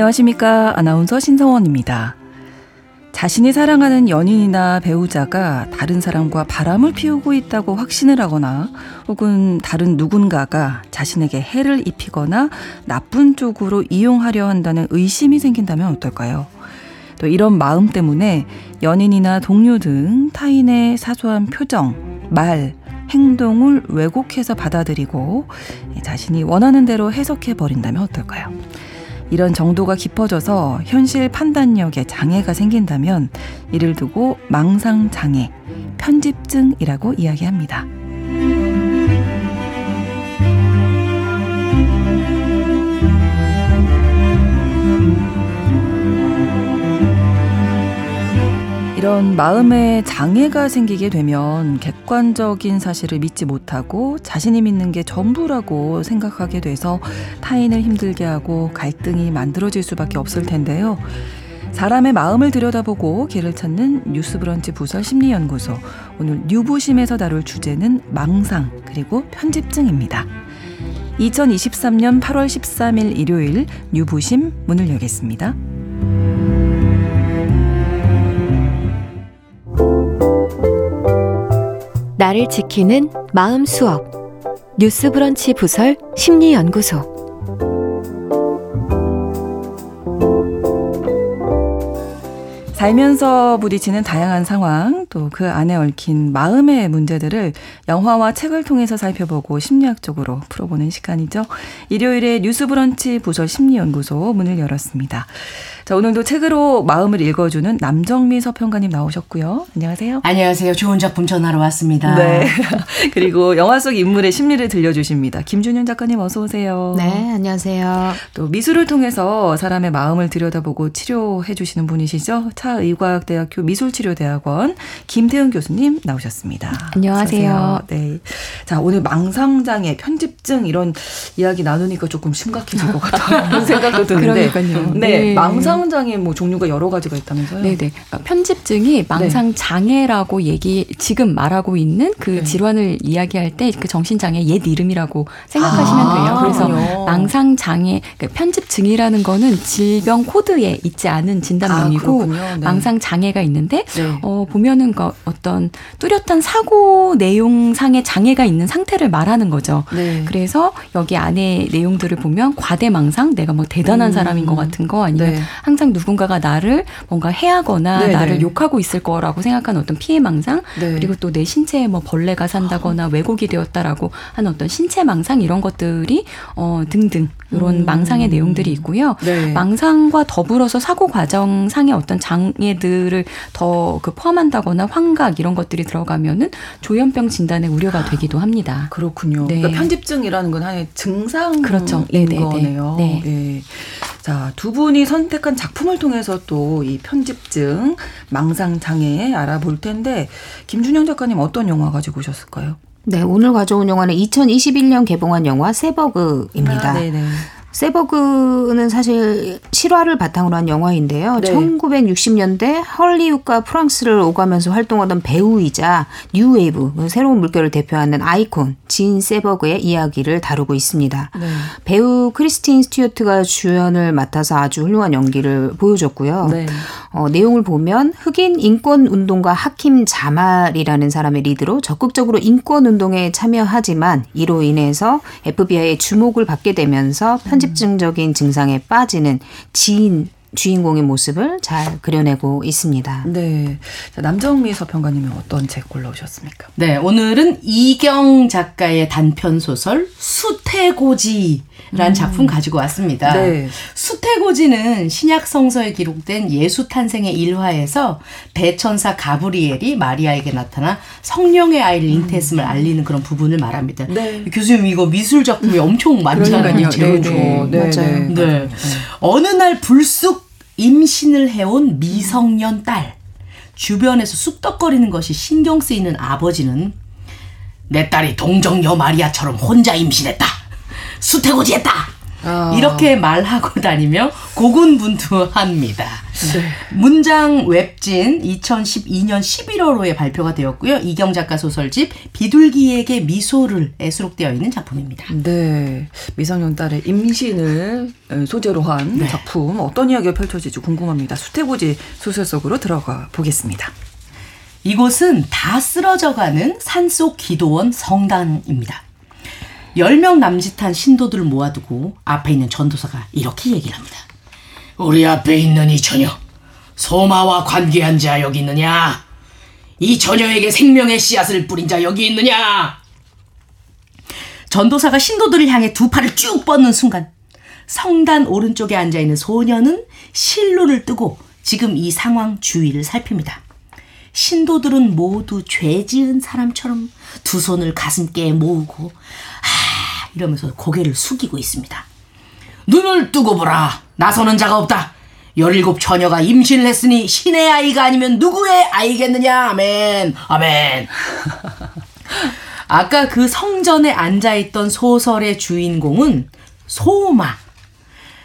안녕하십니까. 아나운서 신성원입니다. 자신이 사랑하는 연인이나 배우자가 다른 사람과 바람을 피우고 있다고 확신을 하거나 혹은 다른 누군가가 자신에게 해를 입히거나 나쁜 쪽으로 이용하려 한다는 의심이 생긴다면 어떨까요? 또 이런 마음 때문에 연인이나 동료 등 타인의 사소한 표정, 말, 행동을 왜곡해서 받아들이고 자신이 원하는 대로 해석해버린다면 어떨까요? 이런 정도가 깊어져서 현실 판단력에 장애가 생긴다면 이를 두고 망상장애, 편집증이라고 이야기합니다. 이런 마음에 장애가 생기게 되면 객관적인 사실을 믿지 못하고 자신이 믿는 게 전부라고 생각하게 돼서 타인을 힘들게 하고 갈등이 만들어질 수밖에 없을 텐데요. 사람의 마음을 들여다보고 길을 찾는 뉴스브런치 부설 심리연구소, 오늘 뉴부심에서 다룰 주제는 망상 그리고 편집증입니다. 2023년 8월 13일 일요일 뉴부심 문을 열겠습니다. 나를 지키는 마음 수업, 뉴스 브런치 부설 심리연구소. 살면서 부딪히는 다양한 상황, 또 그 안에 얽힌 마음의 문제들을 영화와 책을 통해서 살펴보고 심리학적으로 풀어보는 시간이죠. 일요일에 뉴스 브런치 부설 심리연구소 문을 열었습니다. 자, 오늘도 책으로 마음을 읽어주는 남정미 서평가님 나오셨고요. 안녕하세요. 안녕하세요. 좋은 작품 전하러 왔습니다. 네. 그리고 영화 속 인물의 심리를 들려주십니다. 김준현 작가님 어서 오세요. 네. 안녕하세요. 또 미술을 통해서 사람의 마음을 들여다보고 치료해 주시는 분이시죠. 차의과학대학교 미술치료대학원 김태은 교수님 나오셨습니다. 안녕하세요. 네. 자, 오늘 망상장애, 편집증 이런 이야기 나누니까 조금 심각해질 것 같아요. 그런 생각도 드는데. 그러니까요. 네. 망상 장애 뭐 종류가 여러 가지가 있다면서요? 네네. 그러니까 편집증이 망상 장애라고 네. 얘기 지금 말하고 있는 그 네. 질환을 이야기할 때 그 정신 장애 옛 이름이라고 생각하시면 돼요. 그래서 그렇군요. 망상 장애, 그러니까 편집증이라는 거는 질병 코드에 있지 않은 진단명이고 네. 망상 장애가 있는데 네. 보면은 그 어떤 뚜렷한 사고 내용상의 장애가 있는 상태를 말하는 거죠. 네. 그래서 여기 안에 내용들을 보면 과대망상, 내가 뭐 대단한 사람인 것 같은 거 아니면 네. 항상 누군가가 나를 뭔가 해하거나 네네. 나를 욕하고 있을 거라고 생각하는 어떤 피해망상 네. 그리고 또 내 신체에 뭐 벌레가 산다거나 왜곡이 되었다라고 하는 어떤 신체망상 이런 것들이 등등 이런 망상의 내용들이 있고요. 네. 망상과 더불어서 사고 과정상의 어떤 장애들을 더 그 포함한다거나 환각 이런 것들이 들어가면은 조현병 진단의 우려가 되기도 합니다. 그렇군요. 네. 그러니까 편집증이라는 건 하나의 증상인 그렇죠. 거네요. 네. 네. 자, 두 분이 선택한 작품을 통해서 또 이 편집증, 망상장애 알아볼 텐데 김준현 작가님 어떤 영화 가지고 오셨을까요? 네, 오늘 가져온 영화는 2021년 개봉한 영화 세버그입니다. 세버그는 사실 실화를 바탕으로 한 영화인데요. 네. 1960년대 헐리우드과 프랑스를 오가면서 활동하던 배우이자 뉴웨이브, 새로운 물결을 대표하는 아이콘 진 세버그의 이야기를 다루고 있습니다. 네. 배우 크리스틴 스튜어트가 주연을 맡아서 아주 훌륭한 연기를 보여줬고요. 네. 내용을 보면 흑인 인권운동가 하킴 자말이라는 사람의 리드로 적극적으로 인권운동에 참여하지만 이로 인해서 FBI의 주목을 받게 되면서 편집증적인 증상에 빠지는 주인공의 모습을 잘 그려내고 있습니다. 네, 자, 남정미 서평가님은 어떤 책 골라오셨습니까? 네, 오늘은 이경 작가의 단편 소설 수태고지라는 작품 가지고 왔습니다. 네. 수태고지는 신약성서에 기록된 예수 탄생의 일화에서 대천사 가브리엘이 마리아에게 나타나 성령의 아이를 잉태했음을 알리는 그런 부분을 말합니다. 네. 교수님 이거 미술 작품이 엄청 많잖아요. 그렇죠. 맞아요. 네. 네. 어느 날 불쑥 임신을 해온 미성년 딸, 주변에서 쑥덕거리는 것이 신경 쓰이는 아버지는 내 딸이 동정녀 마리아처럼 혼자 임신했다, 수태고지했다 이렇게 말하고 다니며 고군분투합니다. 네. 문장 웹진 2012년 11월호에 발표가 되었고요. 이경 작가 소설집 비둘기에게 미소를에 수록되어 있는 작품입니다. 네. 미성년 딸의 임신을 소재로 한 네. 작품 어떤 이야기가 펼쳐질지 궁금합니다. 수태고지 소설 속으로 들어가 보겠습니다. 이곳은 다 쓰러져가는 산속 기도원 성당입니다. 10명 남짓한 신도들을 모아두고 앞에 있는 전도사가 이렇게 얘기를 합니다. 우리 앞에 있는 이 처녀, 소마와 관계한 자 여기 있느냐? 이 처녀에게 생명의 씨앗을 뿌린 자 여기 있느냐? 전도사가 신도들을 향해 두 팔을 쭉 뻗는 순간 성단 오른쪽에 앉아있는 소녀는 실로를 뜨고 지금 이 상황 주위를 살핍니다. 신도들은 모두 죄 지은 사람처럼 두 손을 가슴께에 모으고 하 이러면서 고개를 숙이고 있습니다. 눈을 뜨고 보라. 나서는 자가 없다. 17 처녀가 임신을 했으니 신의 아이가 아니면 누구의 아이겠느냐. 아멘. 아멘. 아까 그 성전에 앉아있던 소설의 주인공은 소마.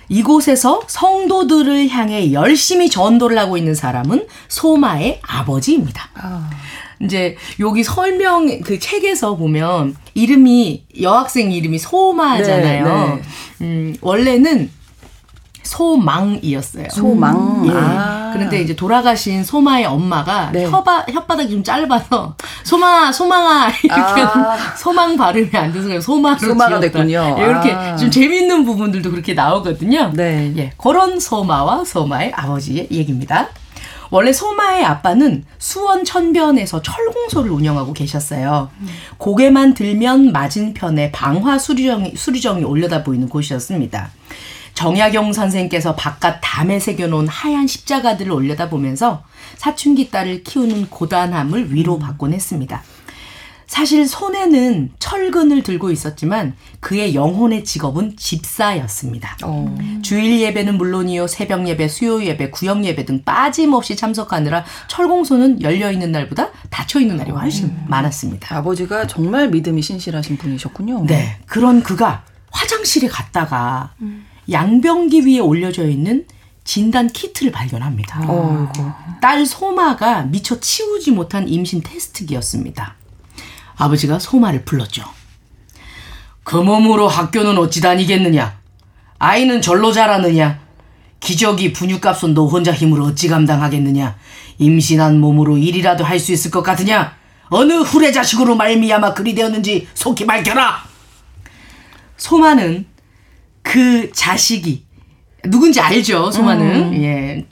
이곳에서 성도들을 향해 열심히 전도를 하고 있는 사람은 소마의 아버지입니다. 아. 이제 여기 설명 그 책에서 보면 이름이 여학생 이름이 소마잖아요. 네, 네. 원래는 소망이었어요. 소망. 예. 아. 그런데 이제 돌아가신 소마의 엄마가 네. 혓바닥이 좀 짧아서 소망아 이렇게 아. 소망 발음이 안 돼서 소마가 됐군요. 예, 이렇게 아. 좀 재밌는 부분들도 그렇게 나오거든요. 네. 예, 그런 소마와 소마의 아버지의 얘기입니다. 원래 소마의 아빠는 수원 천변에서 철공소를 운영하고 계셨어요. 고개만 들면 맞은편에 방화 수류정이 올려다 보이는 곳이었습니다. 정약용 선생께서 바깥 담에 새겨놓은 하얀 십자가들을 올려다보면서 사춘기 딸을 키우는 고단함을 위로받곤 했습니다. 사실 손에는 철근을 들고 있었지만 그의 영혼의 직업은 집사였습니다. 주일 예배는 물론이요 새벽 예배, 수요 예배, 구역 예배 등 빠짐없이 참석하느라 철공소는 열려있는 날보다 닫혀있는 날이 훨씬 많았습니다. 아버지가 정말 믿음이 신실하신 분이셨군요. 네, 그런 그가 화장실에 갔다가 양병기 위에 올려져 있는 진단 키트를 발견합니다. 어이구. 딸 소마가 미처 치우지 못한 임신 테스트기였습니다. 아버지가 소마를 불렀죠. 그 몸으로 학교는 어찌 다니겠느냐? 아이는 절로 자라느냐? 기저귀 분유값은 너 혼자 힘으로 어찌 감당하겠느냐? 임신한 몸으로 일이라도 할 수 있을 것 같으냐? 어느 후레 자식으로 말미암아 그리 되었는지 속히 밝혀라. 소마는 그 자식이 누군지 알죠. 소마는 예,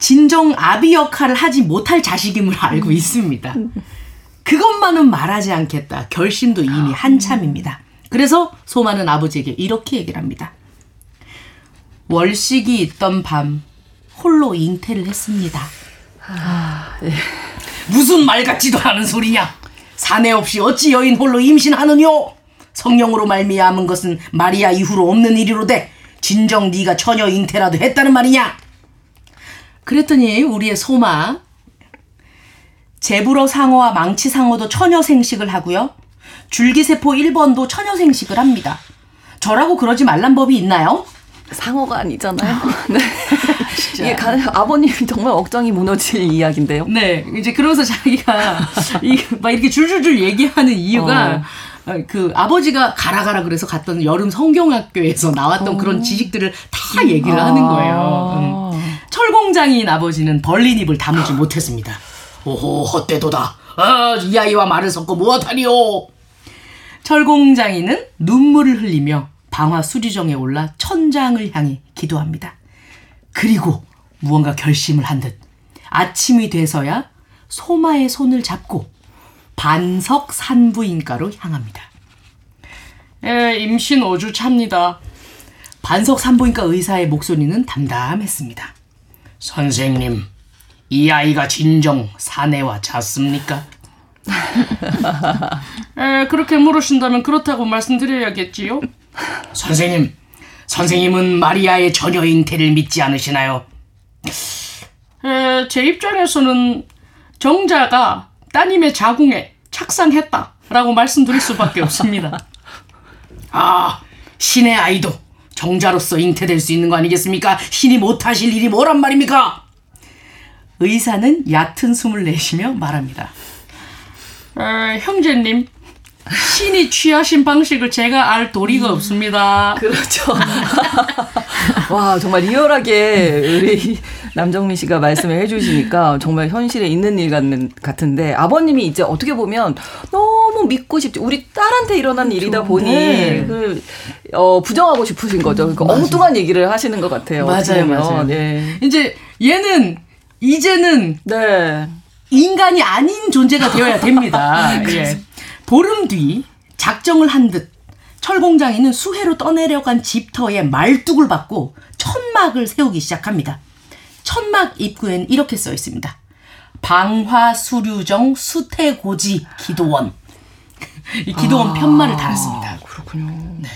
진정 아비 역할을 하지 못할 자식임을 알고 있습니다. 그것만은 말하지 않겠다. 결심도 이미 한참입니다. 그래서 소마는 아버지에게 이렇게 얘기를 합니다. 월식이 있던 밤 홀로 잉태를 했습니다. 아, 예. 무슨 말 같지도 않은 소리냐. 사내 없이 어찌 여인 홀로 임신하느뇨. 성령으로 말미암은 것은 마리아 이후로 없는 일이로되 진정 네가 처녀 잉태라도 했다는 말이냐. 그랬더니 우리의 소마 제불어 상어와 망치 상어도 처녀 생식을 하고요. 줄기세포 1번도 처녀 생식을 합니다. 저라고 그러지 말란 법이 있나요? 상어가 아니잖아요. 네. 이게 아버님 정말 억장이 무너질 이야기인데요. 네. 이제 그러면서 자기가 막 이렇게 줄줄줄 얘기하는 이유가 그 아버지가 가라 그래서 갔던 여름 성경학교에서 나왔던 그런 지식들을 다 얘기를 하는 거예요. 철공장인 아버지는 벌린 입을 다물지 못했습니다. 오호 헛되도다. 아, 이 아이와 말을 섞고 무엇하리오. 철공장인은 눈물을 흘리며 방화 수리정에 올라 천장을 향해 기도합니다. 그리고 무언가 결심을 한 듯 아침이 돼서야 소마의 손을 잡고 반석 산부인과로 향합니다. 예, 임신 5주 차입니다. 반석 산부인과 의사의 목소리는 담담했습니다. 선생님, 이 아이가 진정 사내와 잤습니까? 예, 그렇게 물으신다면 그렇다고 말씀드려야겠지요? 선생님은 마리아의 처녀 잉태를 믿지 않으시나요? 예, 제 입장에서는 정자가 따님의 자궁에 착상했다라고 말씀드릴 수밖에 없습니다. 아, 신의 아이도 정자로서 잉태될 수 있는 거 아니겠습니까? 신이 못하실 일이 뭐란 말입니까? 의사는 얕은 숨을 내쉬며 말합니다. 형제님, 신이 취하신 방식을 제가 알 도리가 없습니다. 그렇죠. 와, 정말 리얼하게 우리 남정미 씨가 말씀을 해주시니까 정말 현실에 있는 일 같은데, 아버님이 이제 어떻게 보면 너무 믿고 싶지, 우리 딸한테 일어난 그렇죠. 일이다 보니 네. 그걸 부정하고 싶으신 거죠. 그러니까 엉뚱한 얘기를 하시는 것 같아요. 맞아요, 맞아요. 네. 이제 얘는 이제는 네. 인간이 아닌 존재가 되어야 됩니다. 예. 보름 뒤 작정을 한 듯 철공장에는 수해로 떠내려간 집터에 말뚝을 박고 천막을 세우기 시작합니다. 천막 입구엔 이렇게 써 있습니다. 방화수류정 수태고지 기도원. 이 기도원 편말을 달았습니다. 그렇군요. 네.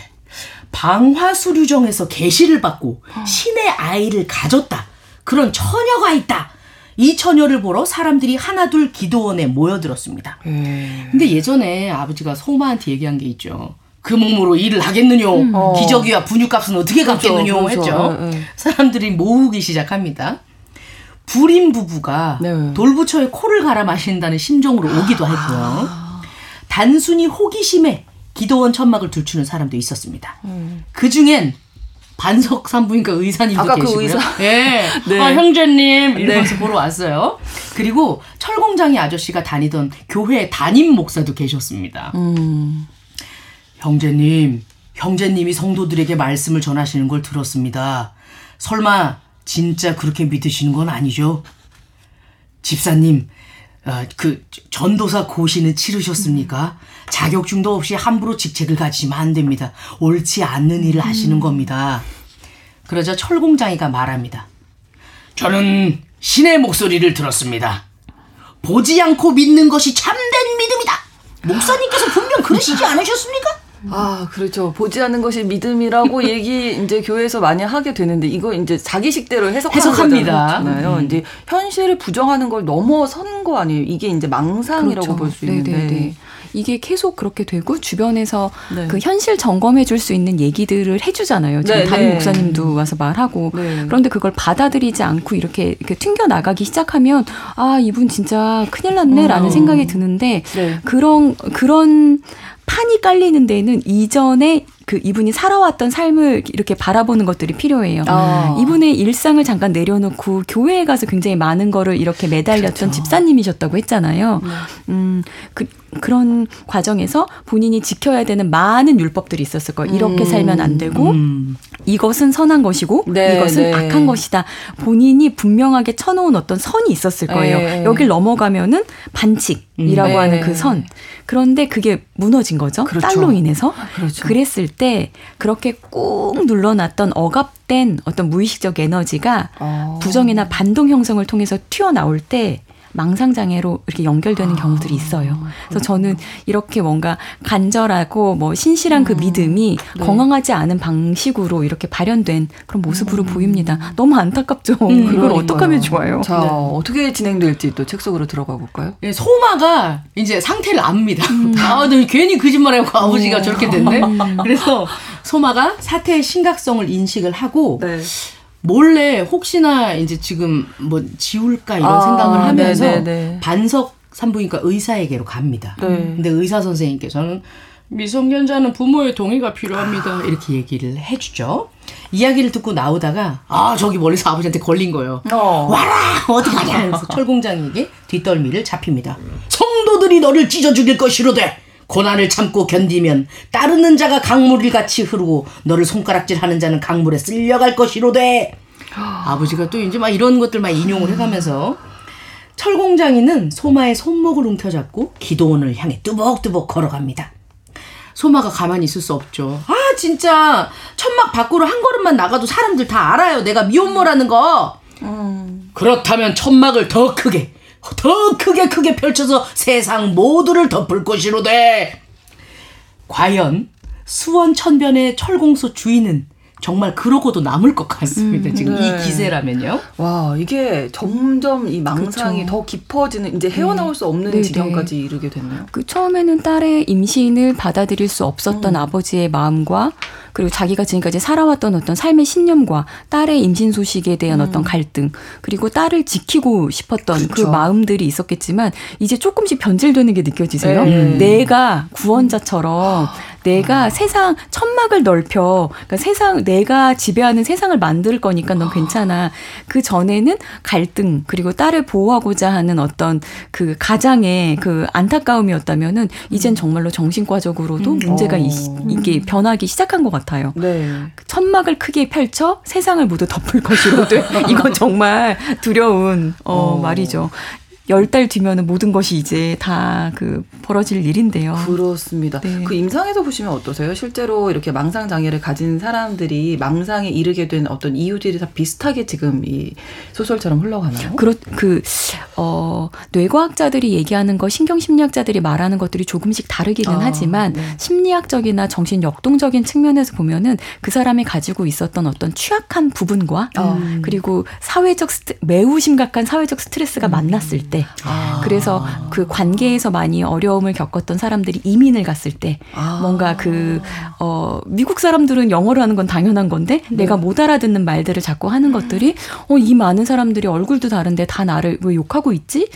방화수류정에서 계시를 받고 신의 아이를 가졌다. 그런 처녀가 있다. 이 처녀를 보러 사람들이 하나둘 기도원에 모여들었습니다. 근데 예전에 아버지가 소마한테 얘기한 게 있죠. 그 몸으로 일을 하겠느뇨. 기저귀와 분유값은 어떻게 갚겠느뇨 그렇죠. 했죠. 사람들이 모으기 시작합니다. 불임 부부가 네. 돌부처에 코를 갈아 마신다는 심정으로 오기도 했고요. 단순히 호기심에 기도원 천막을 들추는 사람도 있었습니다. 그중엔 반석 산부인과 의사님도 아까 계시고요. 그 의사. 네. 네. 아, 형제님 이러면서 네. 보러 왔어요. 그리고 철공장의 아저씨가 다니던 교회 담임 목사도 계셨습니다. 형제님이 성도들에게 말씀을 전하시는 걸 들었습니다. 설마 진짜 그렇게 믿으시는 건 아니죠? 집사님, 그 전도사 고시는 치르셨습니까? 자격증도 없이 함부로 직책을 가지시면 안 됩니다. 옳지 않는 일을 하시는 겁니다. 그러자 철공장이가 말합니다. 저는 신의 목소리를 들었습니다. 보지 않고 믿는 것이 참된 믿음이다. 목사님께서 분명 그러시지 않으셨습니까? 아, 그렇죠. 보지 않는 것이 믿음이라고 얘기 이제 교회에서 많이 하게 되는데 이거 이제 자기식대로 해석합니다. 이제 현실을 부정하는 걸 넘어선 거 아니에요. 이게 이제 망상이라고 그렇죠. 볼 수 있는데 네네네. 이게 계속 그렇게 되고 주변에서 네. 그 현실 점검해 줄 수 있는 얘기들을 해주잖아요. 지금 담임 목사님도 와서 말하고 네. 그런데 그걸 받아들이지 않고 이렇게 튕겨 나가기 시작하면 아, 이분 진짜 큰일 났네라는 생각이 드는데 네. 그런 판이 깔리는 데는 이전에 그 이분이 살아왔던 삶을 이렇게 바라보는 것들이 필요해요. 이분의 일상을 잠깐 내려놓고 교회에 가서 굉장히 많은 거를 이렇게 매달렸던 그렇죠. 집사님이셨다고 했잖아요. 그런 과정에서 본인이 지켜야 되는 많은 율법들이 있었을 거예요. 이렇게 살면 안 되고 이것은 선한 것이고 네, 이것은 네. 악한 것이다. 본인이 분명하게 쳐놓은 어떤 선이 있었을 거예요. 네. 여길 넘어가면은 반칙이라고 네. 하는 그 선. 그런데 그게 무너진 거죠. 그렇죠. 딸로 인해서. 그렇죠. 그랬을 때 그렇게 꾹 눌러놨던 억압된 어떤 무의식적 에너지가 부정이나 반동 형성을 통해서 튀어나올 때 망상장애로 이렇게 연결되는 경우들이 있어요. 그래서 저는 이렇게 뭔가 간절하고 뭐 신실한 그 믿음이 네. 건강하지 않은 방식으로 이렇게 발현된 그런 모습으로 보입니다. 너무 안타깝죠. 그걸 어떻게 하면 좋아요? 자, 네. 어떻게 진행될지 또 책 속으로 들어가 볼까요? 예, 소마가 이제 상태를 압니다. 아, 너 괜히 거짓말하고 아버지가 저렇게 됐네. 그래서 소마가 사태의 심각성을 인식을 하고 네. 몰래 혹시나 이제 지금 뭐 지울까 이런 생각을 하면서 네네네. 반석 산부인과 의사에게로 갑니다. 근데 의사 선생님께서는 미성년자는 부모의 동의가 필요합니다. 이렇게 얘기를 해주죠. 이야기를 듣고 나오다가 아 저기 멀리서 아버지한테 걸린 거예요. 와라 어디 가냐 하면서 철공장에게 뒷덜미를 잡힙니다. 성도들이 너를 찢어 죽일 것이로되 고난을 참고 견디면 따르는 자가 강물같이 흐르고 너를 손가락질하는 자는 강물에 쓸려갈 것이로되. 아버지가 또 이제 막 이런 것들 막 인용을 해가면서 철공장이는 소마의 손목을 움켜잡고 기도원을 향해 뚜벅뚜벅 걸어갑니다. 소마가 가만히 있을 수 없죠. 아 진짜 천막 밖으로 한 걸음만 나가도 사람들 다 알아요. 내가 미혼모라는 거. 그렇다면 천막을 더 크게 펼쳐서 세상 모두를 덮을 것이로되. 과연 수원천변의 철공소 주인은 정말 그러고도 남을 것 같습니다. 지금 네. 이 기세라면요. 와, 이게 점점 이 망상이 그쵸. 더 깊어지는, 이제 헤어나올 수 없는 네네. 지경까지 이르게 됐네요. 그 처음에는 딸의 임신을 받아들일 수 없었던 아버지의 마음과 그리고 자기가 지금까지 살아왔던 어떤 삶의 신념과 딸의 임신 소식에 대한 어떤 갈등, 그리고 딸을 지키고 싶었던 그쵸. 그 마음들이 있었겠지만 이제 조금씩 변질되는 게 느껴지세요. 내가 구원자처럼 내가 세상 천막을 넓혀, 그러니까 세상 내가 지배하는 세상을 만들 거니까 넌 괜찮아. 그 전에는 갈등 그리고 딸을 보호하고자 하는 어떤 그 가장의 그 안타까움이었다면은 이젠 정말로 정신과적으로도 문제가 이게 변하기 시작한 것 같아요. 네. 천막을 크게 펼쳐 세상을 모두 덮을 것이로도 이건 정말 두려운 말이죠. 10달 뒤면은 모든 것이 이제 다 그 벌어질 일인데요. 그렇습니다. 네. 그 임상에서 보시면 어떠세요? 실제로 이렇게 망상 장애를 가진 사람들이 망상에 이르게 된 어떤 이유들이 다 비슷하게 지금 이 소설처럼 흘러가나요? 뇌과학자들이 얘기하는 거, 신경심리학자들이 말하는 것들이 조금씩 다르기는 하지만 네. 심리학적이나 정신 역동적인 측면에서 보면은 그 사람이 가지고 있었던 어떤 취약한 부분과 그리고 매우 심각한 사회적 스트레스가 만났을 때. 그래서 그 관계에서 많이 어려움을 겪었던 사람들이 이민을 갔을 때 뭔가 그 미국 사람들은 영어로 하는 건 당연한 건데 내가 못 알아듣는 말들을 자꾸 하는 것들이 이 많은 사람들이 얼굴도 다른데 다 나를 왜 욕하고 있지?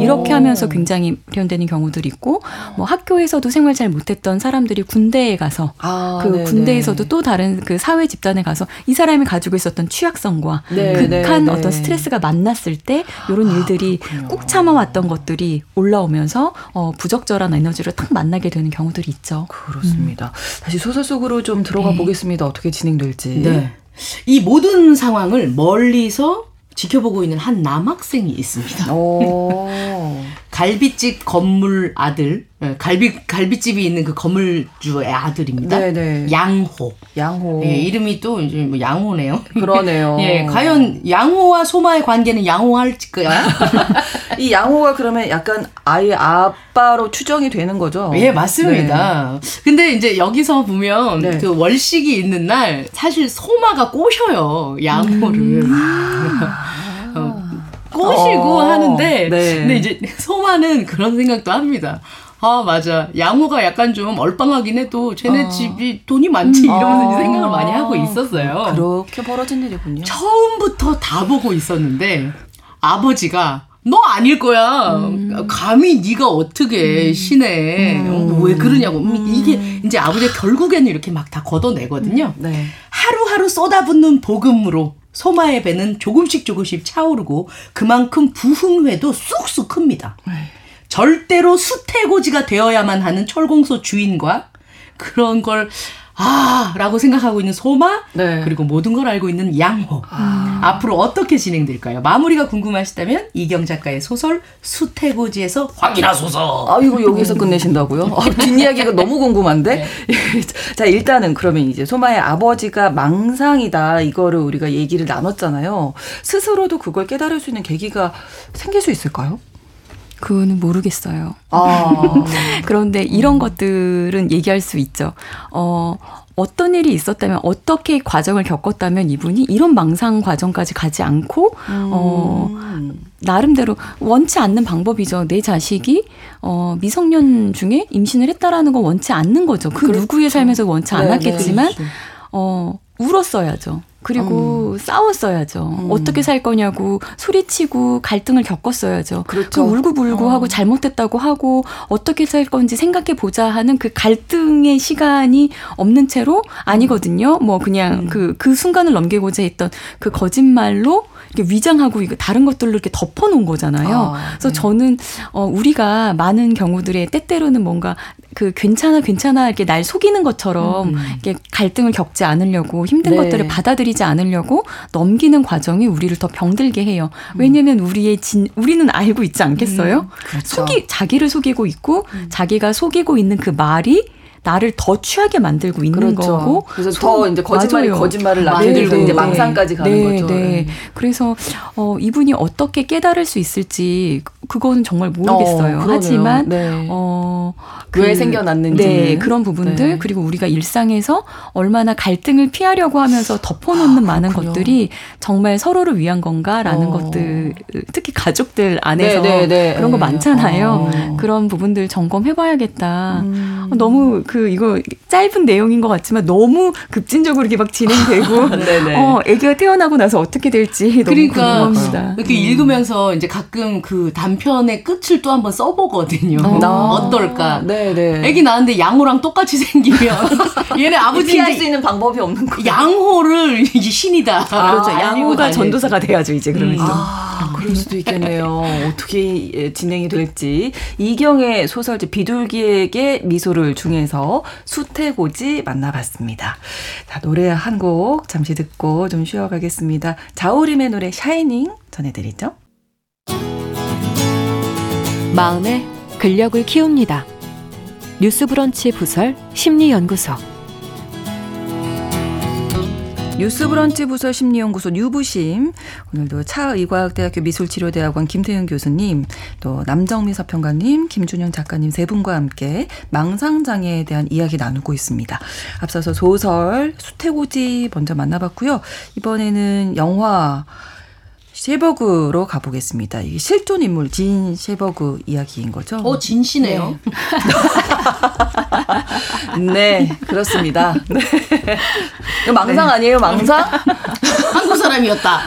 이렇게 하면서 굉장히 표현되는 경우들이 있고 뭐 학교에서도 생활 잘 못했던 사람들이 군대에 가서 그 군대에서도 또 다른 그 사회 집단에 가서 이 사람이 가지고 있었던 취약성과 극한 어떤 스트레스가 만났을 때 이런 일들이 꾹 참아왔던 것들이 올라오면서 부적절한 에너지를 탁 만나게 되는 경우들이 있죠. 그렇습니다. 다시 소설 속으로 좀 들어가 보겠습니다. 어떻게 진행될지. 네. 이 모든 상황을 멀리서 지켜보고 있는 한 남학생이 있습니다. 갈비집 건물 아들, 갈비집이 있는 그 건물주의 아들입니다. 네네. 양호. 예, 이름이 또 이제 뭐 양호네요. 그러네요. 예, 과연 양호와 소마의 관계는 양호할지야? 이 양호가 그러면 약간 아예 아빠로 추정이 되는 거죠? 예, 맞습니다. 네. 근데 이제 여기서 보면 네. 그 월식이 있는 날 사실 소마가 꼬셔요, 양호를. 꼬시고 하는데, 네. 근데 이제 소마는 그런 생각도 합니다. 아, 맞아. 양호가 약간 좀 얼빵하긴 해도 쟤네 집이 돈이 많지 이러면서 생각을 많이 하고 있었어요. 그렇게 벌어진 일이군요. 처음부터 다 보고 있었는데 아버지가 너 아닐 거야. 감히 네가 어떻게 신해. 왜 그러냐고. 이게 이제 아버지가 결국에는 이렇게 막 다 걷어내거든요. 네. 하루하루 쏟아붓는 복음으로 소마의 배는 조금씩 차오르고 그만큼 부흥회도 쑥쑥 큽니다. 절대로 수태고지가 되어야만 하는 철공소 주인과 그런 걸 라고 생각하고 있는 소마 네. 그리고 모든 걸 알고 있는 양호 앞으로 어떻게 진행될까요? 마무리가 궁금하시다면 이경 작가의 소설 수태고지에서 확인하소서. 이거 여기서 끝내신다고요? 뒷이야기가 너무 궁금한데 네. 자, 일단은 그러면 이제 소마의 아버지가 망상이다 이거를 우리가 얘기를 나눴잖아요. 스스로도 그걸 깨달을 수 있는 계기가 생길 수 있을까요? 그거는 모르겠어요. 그런데 이런 것들은 얘기할 수 있죠. 어떤 일이 있었다면, 어떻게 과정을 겪었다면 이분이 이런 망상 과정까지 가지 않고, 나름대로 원치 않는 방법이죠. 내 자식이 미성년 중에 임신을 했다라는 건 원치 않는 거죠. 그 누구의 삶에서 원치 않았겠지만, 울었어야죠. 그리고 싸웠어야죠. 어떻게 살 거냐고 소리치고 갈등을 겪었어야죠. 그렇죠. 그 울고불고 하고 잘못했다고 하고 어떻게 살 건지 생각해보자 하는 그 갈등의 시간이 없는 채로 아니거든요. 뭐 그냥 그 순간을 넘기고자 했던 그 거짓말로 이렇게 위장하고 이거 다른 것들로 이렇게 덮어놓은 거잖아요. 그래서 저는 우리가 많은 경우들에 때때로는 뭔가 그 괜찮아 이렇게 날 속이는 것처럼 이렇게 갈등을 겪지 않으려고 힘든 것들을 받아들이지 않으려고 넘기는 과정이 우리를 더 병들게 해요. 왜냐하면 우리는 알고 있지 않겠어요? 그렇죠. 자기를 속이고 있고 자기가 속이고 있는 그 말이 나를 더 취하게 만들고 있는 그렇죠. 거고. 그래서 더 이제 거짓말이 맞아요. 거짓말을 나들고 이제 망상까지 가는 거죠. 네. 그래서 이분이 어떻게 깨달을 수 있을지 그거는 정말 모르겠어요. 하지만 네. 왜 생겨났는지 네, 그런 부분들 네. 그리고 우리가 일상에서 얼마나 갈등을 피하려고 하면서 덮어놓는 많은 것들이 정말 서로를 위한 건가라는 것들 특히 가족들 안에서 네, 네, 네. 그런 거 많잖아요. 그런 부분들 점검해봐야겠다. 너무 이거 짧은 내용인 것 같지만 너무 급진적으로 이렇게 막 진행되고 애기가 태어나고 나서 어떻게 될지 그러니까 너무 궁금합니다. 이렇게 읽으면서 이제 가끔 그 단편의 끝을 또 한번 써보거든요. 어떨까? 네네. 애기 낳았는데 양호랑 똑같이 생기면 얘네 아버지 피할 수 있는 방법이 없는 거예요. 양호를 이제 신이다. 그렇죠. 양호가 전도사가 돼야죠 이제 그러면서. 그럴 수도 있겠네요. 어떻게 진행이 될지. 이경의 소설집 비둘기에게 미소를 중에서 수태고지 만나봤습니다. 자, 노래 한 곡 잠시 듣고 좀 쉬어가겠습니다. 자우림의 노래 샤이닝 전해드리죠. 마음의 근력을 키웁니다. 뉴스브런치 부설 심리연구소. 뉴스브런치 부설 심리연구소 뉴부심. 오늘도 차의과학대학교 미술치료대학원 김태은 교수님, 또 남정미 서평가님, 김준현 작가님 세 분과 함께 망상장애에 대한 이야기 나누고 있습니다. 앞서서 소설 수태고지 먼저 만나봤고요. 이번에는 영화 세버그로 가보겠습니다. 이게 실존 인물 진 세버그 이야기인 거죠? 진 씨네요. 네, 그렇습니다. 네. 이거 망상 네. 아니에요, 망상? 한국 사람이었다.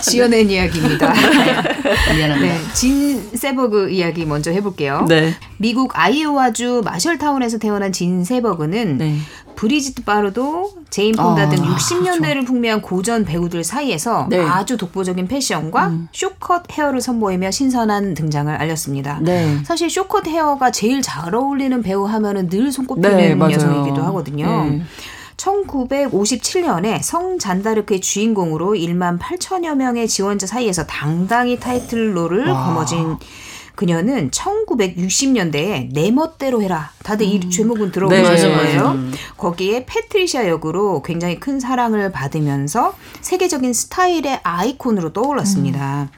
지어낸 이야기입니다. 미안합니다. 네, 진 세버그 이야기 먼저 해볼게요. 네. 미국 아이오와주 마셜타운에서 태어난 진 세버그는 네. 브리지트 바르도, 제인 폰다 등 60년대를 그렇죠. 풍미한 고전 배우들 사이에서 네. 아주 독보적인 패션과 쇼컷 헤어를 선보이며 신선한 등장을 알렸습니다. 네. 사실 쇼컷 헤어가 제일 잘 어울리는 배우 하면은 늘 손꼽히는 네, 여성이기도 하거든요. 네. 1957년에 성 잔다르크의 주인공으로 1만 8천여 명의 지원자 사이에서 당당히 타이틀로를 거머쥔 그녀는 1960년대에 내 멋대로 해라. 다들 이 제목은 들어보셨을 거예요. 네. 거기에 패트리샤 역으로 굉장히 큰 사랑을 받으면서 세계적인 스타일의 아이콘으로 떠올랐습니다.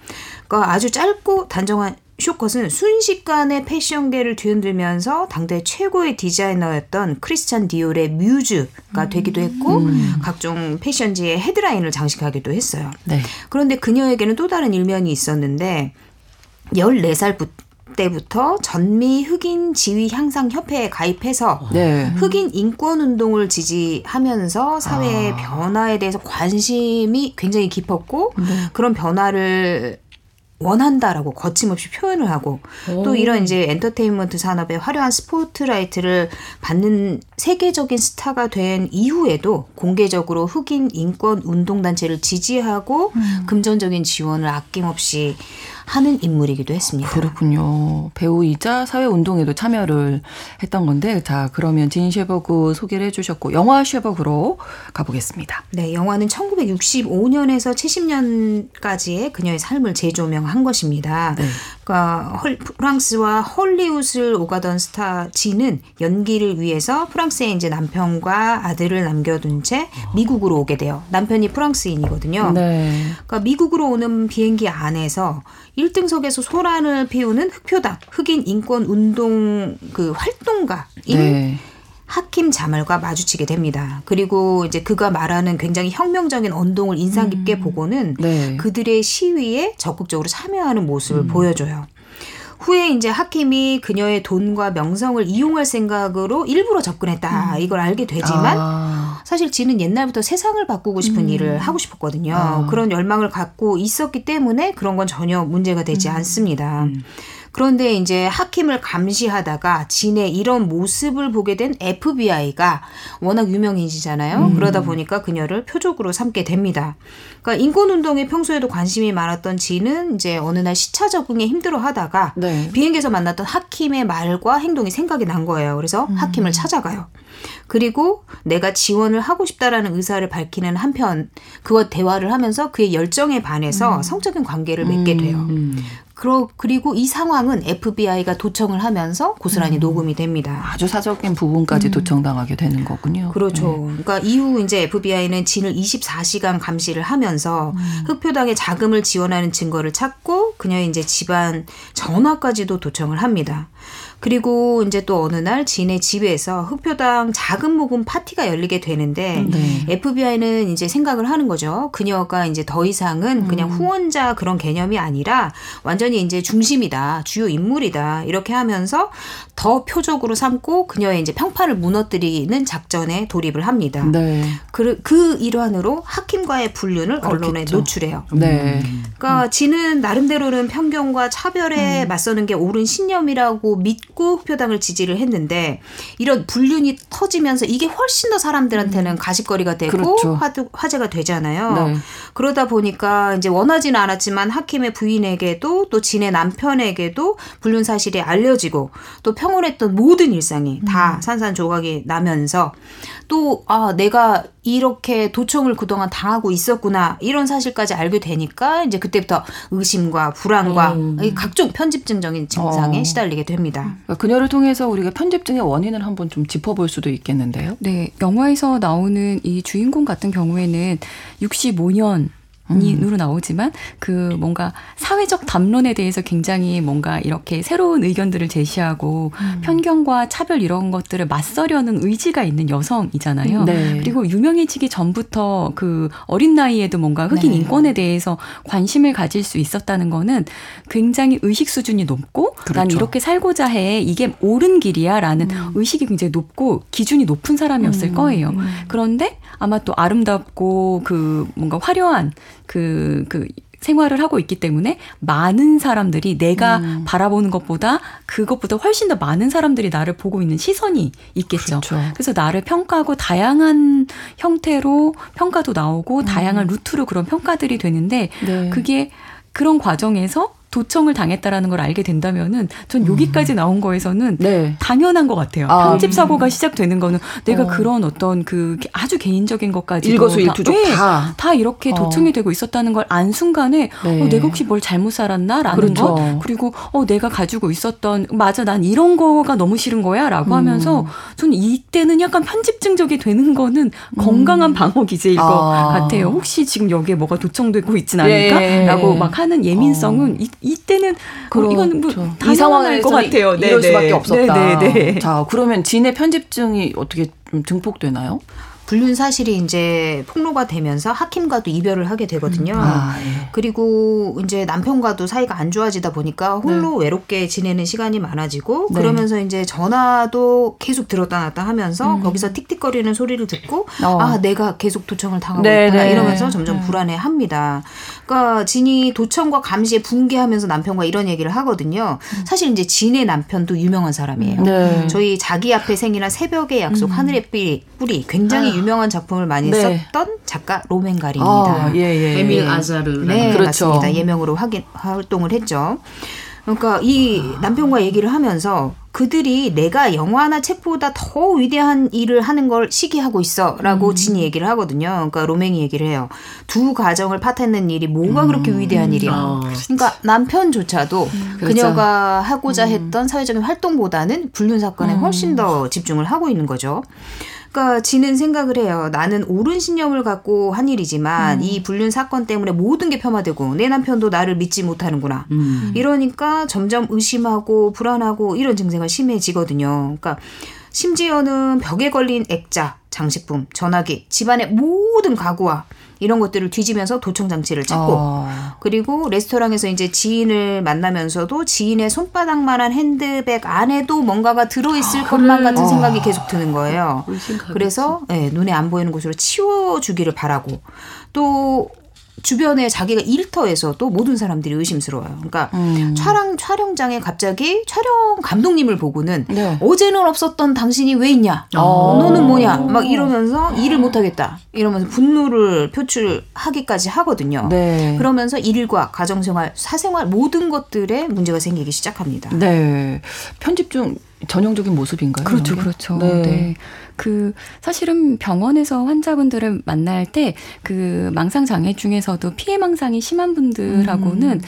그러니까 아주 짧고 단정한 쇼컷은 순식간에 패션계를 뒤흔들면서 당대 최고의 디자이너였던 크리스찬 디올의 뮤즈가 되기도 했고 각종 패션지의 헤드라인을 장식하기도 했어요. 네. 그런데 그녀에게는 또 다른 일면이 있었는데 14살 때부터 전미 흑인 지위 향상 협회에 가입해서 네. 흑인 인권 운동을 지지하면서 사회의 변화에 대해서 관심이 굉장히 깊었고 그런 변화를 원한다라고 거침없이 표현을 하고 또 이런 이제 엔터테인먼트 산업의 화려한 스포트라이트를 받는 세계적인 스타가 된 이후에도 공개적으로 흑인 인권 운동단체를 지지하고 금전적인 지원을 아낌없이 하는 인물이기도 했습니다. 그렇군요. 배우이자 사회운동에도 참여를 했던 건데 자 그러면 진 세버그 소개를 해주셨고 영화 쉐버그로 가보겠습니다. 네. 영화는 1965년에서 70년까지의 그녀의 삶을 재조명한 것입니다. 네. 그러니까 프랑스와 헐리우드를 오가던 스타 진은 연기를 위해서 프랑스에 이제 남편과 아들을 남겨둔 채 미국으로 오게 돼요. 남편이 프랑스인이거든요. 네. 그러니까 미국으로 오는 비행기 안에서 1등석에서 소란을 피우는 흑표당 흑인 인권 운동 그 활동가인 네. 하킴 자말과 마주치게 됩니다. 그리고 이제 그가 말하는 굉장히 혁명적인 언동을 인상 깊게 보고는 네. 그들의 시위에 적극적으로 참여하는 모습을 보여줘요. 후에 이제 하킴이 그녀의 돈과 명성을 이용할 생각으로 일부러 접근했다. 이걸 알게 되지만 사실 지는 옛날부터 세상을 바꾸고 싶은 일을 하고 싶었거든요. 그런 열망을 갖고 있었기 때문에 그런 건 전혀 문제가 되지 않습니다. 그런데 이제 하킴을 감시하다가 진의 이런 모습을 보게 된 FBI가 워낙 유명인이잖아요. 그러다 보니까 그녀를 표적으로 삼게 됩니다. 그러니까 인권운동에 평소에도 관심이 많았던 진은 이제 어느 날 시차 적응에 힘들어하다가 네. 비행기에서 만났던 하킴의 말과 행동이 생각이 난 거예요. 그래서 하킴을 찾아가요. 그리고 내가 지원을 하고 싶다라는 의사를 밝히는 한편 그와 대화를 하면서 그의 열정에 반해서 성적인 관계를 맺게 돼요. 그리고 이 상황은 FBI가 도청을 하면서 고스란히 녹음이 됩니다. 아주 사적인 부분까지 도청당하게 되는 거군요. 그렇죠. 네. 그러니까 이후 이제 FBI는 진을 24시간 감시를 하면서 흑표당의 자금을 지원하는 증거를 찾고 그녀의 이제 집안 전화까지도 도청을 합니다. 그리고 이제 또 어느 날 진의 집에서 흑표당 자금 모금 파티가 열리게 되는데 네. FBI는 이제 생각을 하는 거죠. 그녀가 이제 더 이상은 그냥 후원자 그런 개념이 아니라 완전히 이제 중심이다, 주요 인물이다 이렇게 하면서 더 표적으로 삼고 그녀의 이제 평판을 무너뜨리는 작전에 돌입을 합니다. 네. 그 일환으로 하킴과의 불륜을 그렇겠죠. 언론에 노출해요. 네. 그러니까 진은 나름대로는 편견과 차별에 맞서는 게 옳은 신념이라고 믿고 흑표당을 지지를 했는데 이런 불륜이 터지면서 이게 훨씬 더 사람들한테는 가십거리가 되고 그렇죠. 화제가 되잖아요. 네. 그러다 보니까 이제 원하지는 않았지만 하킴의 부인에게도 또 진의 남편에게도 불륜 사실이 알려지고 또 평온했던 모든 일상이 다 산산조각이 나면서 또 아, 내가 이렇게 도청을 그동안 당하고 있었구나 이런 사실까지 알게 되니까 이제 그때부터 의심과 불안과 각종 편집증적인 증상에 시달리게 됩니다. 그녀를 통해서 우리가 편집증의 원인을 한번 좀 짚어볼 수도 있겠는데요. 네, 영화에서 나오는 이 주인공 같은 경우에는 65년 으로 나오지만 그 뭔가 사회적 담론에 대해서 굉장히 뭔가 이렇게 새로운 의견들을 제시하고 편견과 차별 이런 것들을 맞서려는 의지가 있는 여성이잖아요. 네. 그리고 유명해지기 전부터 그 어린 나이에도 뭔가 흑인 네. 인권에 대해서 관심을 가질 수 있었다는 거는 굉장히 의식 수준이 높고 그렇죠. 난 이렇게 살고자 해. 이게 옳은 길이야 라는 의식이 굉장히 높고 기준이 높은 사람이었을 거예요. 그런데 아마 또 아름답고 그 뭔가 화려한 그 생활을 하고 있기 때문에 많은 사람들이 내가 바라보는 것보다 그것보다 훨씬 더 많은 사람들이 나를 보고 있는 시선이 있겠죠. 그렇죠. 그래서 나를 평가하고 다양한 형태로 평가도 나오고 다양한 루트로 그런 평가들이 되는데 네. 그게 그런 과정에서 도청을 당했다라는 걸 알게 된다면은 전 여기까지 나온 거에서는 네. 당연한 것 같아요. 편집 사고가 시작되는 거는 내가 그런 어떤 그 아주 개인적인 것까지 일거수일투족 다 이렇게 도청이 되고 있었다는 걸 안 순간에 네. 내가 혹시 뭘 잘못 살았나라는 그렇죠. 것 그리고 내가 가지고 있었던 맞아 난 이런 거가 너무 싫은 거야라고 하면서 저는 이때는 약간 편집증적이 되는 거는 건강한 방어 기제일 것 같아요. 혹시 지금 여기에 뭐가 도청되고 있진 않을까라고 막 하는 예민성은 이때는 이건 뭐 이 상황일 것 같아요. 네, 이럴 수밖에 없었다. 네, 네, 네. 자, 그러면 진의 편집증이 어떻게 좀 증폭되나요? 불륜 사실이 이제 폭로가 되면서 하킴과도 이별을 하게 되거든요. 예. 그리고 이제 남편과도 사이가 안 좋아지다 보니까 홀로 네. 외롭게 지내는 시간이 많아지고 네. 그러면서 이제 전화도 계속 들었다 놨다 하면서 거기서 틱틱거리는 소리를 듣고 아 내가 계속 도청을 당하고 네, 있구나 네. 이러면서 점점 불안해합니다. 그러니까 진이 도청과 감시에 붕괴하면서 남편과 이런 얘기를 하거든요. 사실 이제 진의 남편도 유명한 사람이에요. 네. 저희 자기 앞에 생이나 새벽의 약속 하늘의 뿌리 굉장히 유명한 작품을 많이 네. 썼던 작가 로맹 가리입니다. 예. 에밀 아자르. 네, 그렇죠. 맞습니다. 예명으로 활동을 했죠. 그러니까 이 남편과 얘기를 하면서 그들이 내가 영화나 책보다 더 위대한 일을 하는 걸 시기하고 있어 라고 진이 얘기를 하거든요. 그러니까 로맹이 얘기를 해요. 두 가정을 파탄낸 일이 뭐가 그렇게 위대한 일이야. 그러니까 남편조차도 그녀가 하고자 했던 사회적인 활동보다는 불륜 사건에 훨씬 더 집중을 하고 있는 거죠. 그러니까 지는 생각을 해요. 나는 옳은 신념을 갖고 한 일이지만 이 불륜 사건 때문에 모든 게 폄하되고 내 남편도 나를 믿지 못하는구나. 이러니까 점점 의심하고 불안하고 이런 증세가 심해지거든요. 그러니까 심지어는 벽에 걸린 액자, 장식품, 전화기, 집안의 모든 가구와 이런 것들을 뒤지면서 도청 장치를 찾고 그리고 레스토랑에서 이제 지인을 만나면서도 지인의 손바닥만한 핸드백 안에도 뭔가가 들어있을 것만 같은 생각이 계속 드는 거예요. 그래서 네, 눈에 안 보이는 곳으로 치워주기를 바라고 또 주변에 자기가 일터에서도 모든 사람들이 의심스러워요. 그러니까 촬영장에 갑자기 촬영 감독님을 보고는 네. 어제는 없었던 당신이 왜 있냐? 너는 뭐냐? 막 이러면서 일을 못하겠다. 이러면서 분노를 표출하기까지 하거든요. 네. 그러면서 일과 가정생활, 사생활 모든 것들에 문제가 생기기 시작합니다. 네. 편집증 전형적인 모습인가요? 그렇죠. 이게? 그렇죠. 네. 네. 그 사실은 병원에서 환자분들을 만날 때 그 망상 장애 중에서도 피해 망상이 심한 분들하고는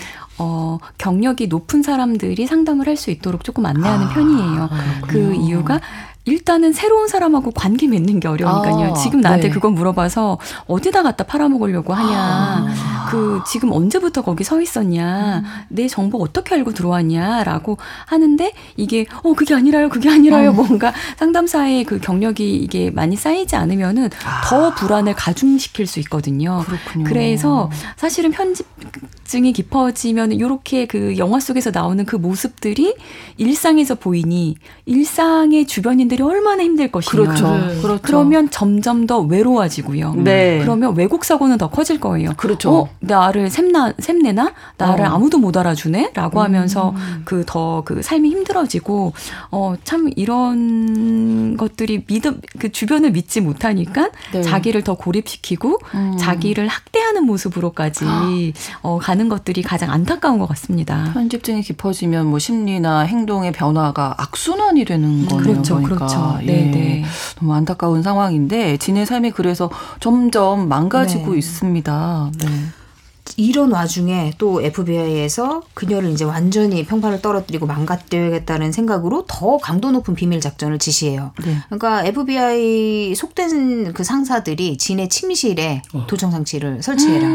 경력이 높은 사람들이 상담을 할 수 있도록 조금 안내하는 편이에요. 그렇군요. 그 이유가 일단은 새로운 사람하고 관계 맺는 게 어려우니까요. 지금 나한테 네. 그거 물어봐서 어디다 갖다 팔아먹으려고 하냐. 그 지금 언제부터 거기 서 있었냐. 내 정보 어떻게 알고 들어왔냐라고 하는데 이게 그게 아니라요. 그게 아니라요. 뭔가 상담사의 그 경력이 이게 많이 쌓이지 않으면은 더 불안을 가중시킬 수 있거든요. 그렇군요. 그래서 사실은 편집증이 깊어지면 이렇게 그 영화 속에서 나오는 그 모습들이 일상에서 보이니 일상의 주변인 들이 얼마나 힘들 것이냐. 그렇죠. 그러면 점점 더 외로워지고요. 네. 그러면 왜곡 사고는 더 커질 거예요. 그렇죠. 나를 셈내나? 나를 아무도 못 알아주네? 라고 하면서 그 더 그 삶이 힘들어지고 참 이런 것들이 그 주변을 믿지 못하니까 네. 자기를 더 고립시키고 자기를 학대하는 모습으로까지 가는 것들이 가장 안타까운 것 같습니다. 편집증이 깊어지면 뭐 심리나 행동의 변화가 악순환이 되는 거네요. 그렇죠. 그렇죠. 예, 네. 너무 안타까운 상황인데 진의 삶이 그래서 점점 망가지고 네. 있습니다. 네. 이런 와중에 또 FBI에서 그녀를 이제 완전히 평판을 떨어뜨리고 망가뜨려야겠다는 생각으로 더 강도 높은 비밀 작전을 지시해요. 네. 그러니까 FBI 속된 그 상사들이 진의 침실에 도청 장치를 설치해라.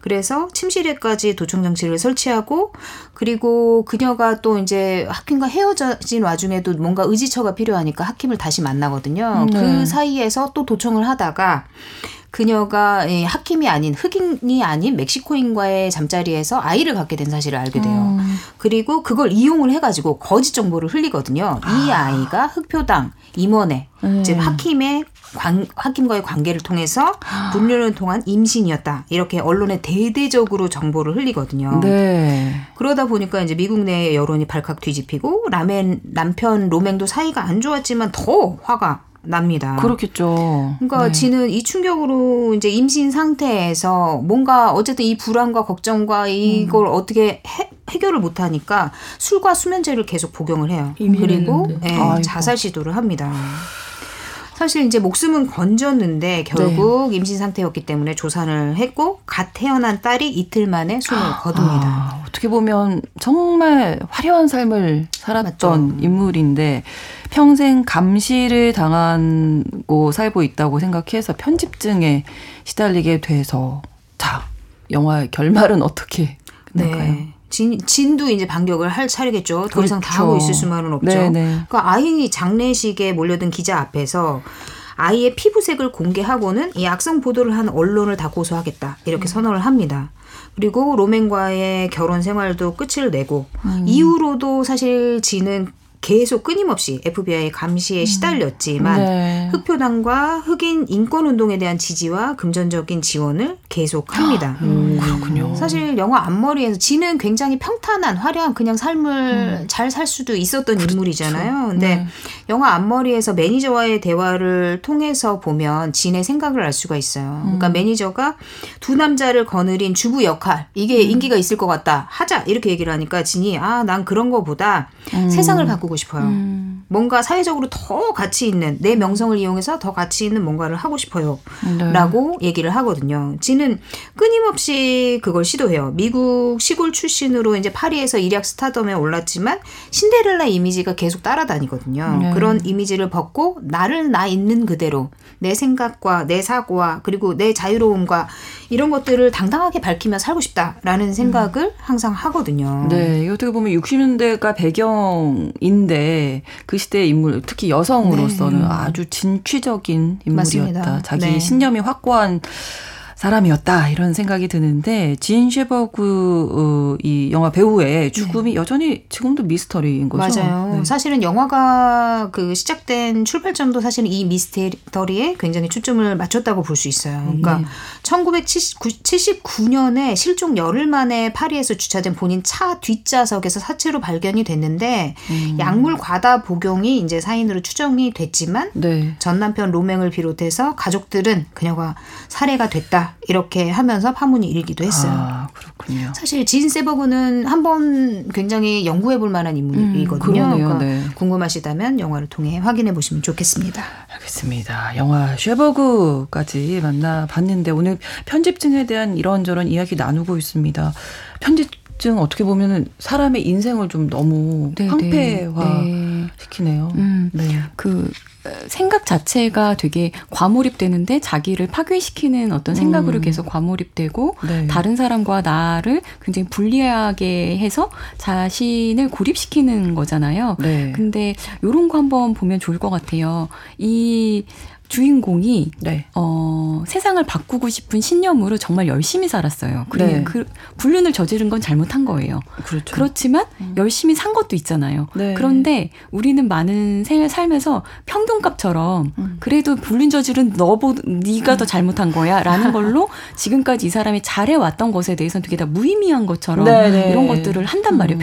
그래서 침실에까지 도청 장치를 설치하고 그리고 그녀가 또 이제 하킴과 헤어진 와중에도 뭔가 의지처가 필요하니까 하킴을 다시 만나거든요. 그 사이에서 또 도청을 하다가 그녀가 하킴이 아닌 흑인이 아닌 멕시코인과의 잠자리에서 아이를 갖게 된 사실을 알게 돼요. 그리고 그걸 이용을 해가지고 거짓 정보를 흘리거든요. 이 아이가 흑표당 임원의 즉 하킴과의 관계를 통해서 분류를 통한 임신이었다. 이렇게 언론에 대대적으로 정보를 흘리거든요. 네. 그러다 보니까 이제 미국 내 여론이 발칵 뒤집히고 남편 로맹도 사이가 안 좋았지만 더 화가 납니다. 그렇겠죠. 그러니까 네. 진은 이 충격으로 이제 임신 상태에서 뭔가 어쨌든 이 불안과 걱정과 이걸 어떻게 해결을 못하니까 술과 수면제를 계속 복용을 해요. 그리고 자살 시도를 합니다. 사실 이제 목숨은 건졌는데 결국 네. 임신 상태였기 때문에 조산을 했고 갓 태어난 딸이 이틀 만에 숨을 거둡니다. 어떻게 보면 정말 화려한 삶을 살았던 맞죠. 인물인데 평생 감시를 당하고 살고 있다고 생각해서 편집증에 시달리게 돼서 영화의 결말은 어떻게 끝날까요? 네. 진도 이제 반격을 할 차례겠죠. 더 이상 다 하고 있을 수만은 없죠. 네네. 그러니까 아이 장례식에 몰려든 기자 앞에서 아이의 피부색을 공개하고는 이 악성 보도를 한 언론을 다 고소하겠다 이렇게 선언을 합니다. 그리고 로맹과의 결혼 생활도 끝을 내고 이후로도 사실 진은 계속 끊임없이 FBI의 감시에 시달렸지만 네. 흑표당과 흑인 인권운동에 대한 지지와 금전적인 지원을 계속합니다. 그렇군요. 사실 영화 앞머리에서 진은 굉장히 평탄한 화려한 그냥 삶을 잘 살 수도 있었던 인물이잖아요. 근데 네. 영화 앞머리에서 매니저와의 대화를 통해서 보면 진의 생각을 알 수가 있어요. 그러니까 매니저가 두 남자를 거느린 주부 역할 이게 인기가 있을 것 같다. 하자 이렇게 얘기를 하니까 진이 난 그런 거보다 세상을 바꾸고 싶어요. 뭔가 사회적으로 더 가치 있는 내 명성을 이용해서 더 가치 있는 뭔가를 하고 싶어요. 네. 라고 얘기를 하거든요. 진은 끊임없이 그걸 시도해요. 미국 시골 출신으로 이제 파리에서 일약 스타덤에 올랐지만 신데렐라 이미지가 계속 따라다니거든요. 네. 그런 이미지를 벗고 나를 나 있는 그대로 내 생각과 내 사고와 그리고 내 자유로움과 이런 것들을 당당하게 밝히며 살고 싶다라는 생각을 항상 하거든요. 네, 어떻게 보면 60년대가 배경인데 그 시대의 인물, 특히 여성으로서는 네. 아주 진취적인 인물이었다. 맞습니다. 자기 네. 신념이 확고한 사람이었다 이런 생각이 드는데 진 세버그 이 영화 배우의 죽음이 네. 여전히 지금도 미스터리인 거죠. 맞아요. 네. 사실은 영화가 그 시작된 출발점도 사실은 이 미스터리에 굉장히 초점을 맞췄다고 볼 수 있어요. 그러니까 네. 1979년에 실종 열흘 만에 파리에서 주차된 본인 차 뒷좌석에서 사체로 발견이 됐는데 약물 과다 복용이 이제 사인으로 추정이 됐지만 전 남편 로맹을 비롯해서 가족들은 그녀가 살해가 됐다. 있다. 이렇게 하면서 파문이 일기도 했어요. 아, 그렇군요. 사실 진 세버그는 한번 굉장히 연구해 볼 만한 인물이거든요. 그러니까 네. 궁금하시다면 영화를 통해 확인해 보시면 좋겠습니다. 알겠습니다. 영화 쉐버그까지 만나봤는데 오늘 편집증에 대한 이런저런 이야기 나누고 있습니다. 편집증 어떻게 보면 사람의 인생을 좀 너무 황폐화 시키네요. 네. 그 생각 자체가 되게 과몰입되는데 자기를 파괴시키는 어떤 생각으로 계속 과몰입되고 네. 다른 사람과 나를 굉장히 불리하게 해서 자신을 고립시키는 거잖아요. 네. 근데 이런 거 한번 보면 좋을 것 같아요. 이 주인공이 네. 세상을 바꾸고 싶은 신념으로 정말 열심히 살았어요. 그리고 네. 그 불륜을 저지른 건 잘못한 거예요. 그렇죠. 그렇지만 열심히 산 것도 있잖아요. 네. 그런데 우리는 많은 삶에서 평균값처럼 그래도 불륜 저지른 네가 더 잘못한 거야 라는 걸로 지금까지 이 사람이 잘해왔던 것에 대해서는 되게 다 무의미한 것처럼 네네. 이런 것들을 한단 말이에요.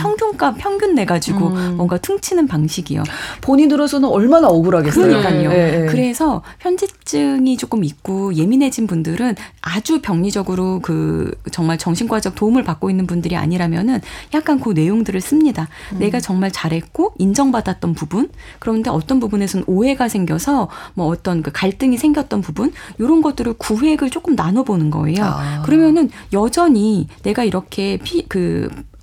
평균 내가지고 뭔가 퉁치는 방식이요. 본인으로서는 얼마나 억울하겠어요. 그러니까요. 네. 그래서 편집증이 조금 있고 예민해진 분들은 아주 병리적으로 그 정말 정신과적 도움을 받고 있는 분들이 아니라면은 약간 그 내용들을 씁니다. 내가 정말 잘했고 인정받았던 부분, 그런데 어떤 부분에서는 오해가 생겨서 뭐 어떤 그 갈등이 생겼던 부분, 이런 것들을 구획을 조금 나눠보는 거예요. 아. 그러면은 여전히 내가 이렇게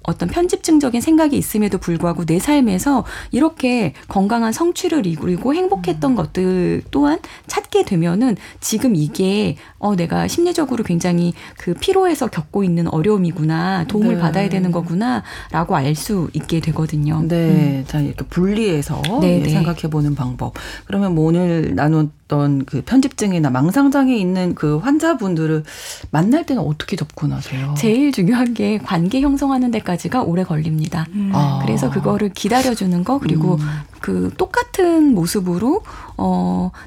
어떤 편집증적인 생각이 있음에도 불구하고 내 삶에서 이렇게 건강한 성취를 이루고 행복했던 것들 또한 찾게 되면은 지금 이게 내가 심리적으로 굉장히 그 피로해서 겪고 있는 어려움이구나, 도움을 네. 받아야 되는 거구나라고 알 수 있게 되거든요. 네, 자 이렇게 분리해서 생각해보는 방법. 그러면 뭐 오늘 나눴던 그 편집증이나 망상장애 있는 그 환자분들을 만날 때는 어떻게 접근하세요? 제일 중요한 게 관계 형성하는 데까지. 까지가 오래 걸립니다. 그래서 그거를 기다려주는 거, 그리고 그 똑같은 모습으로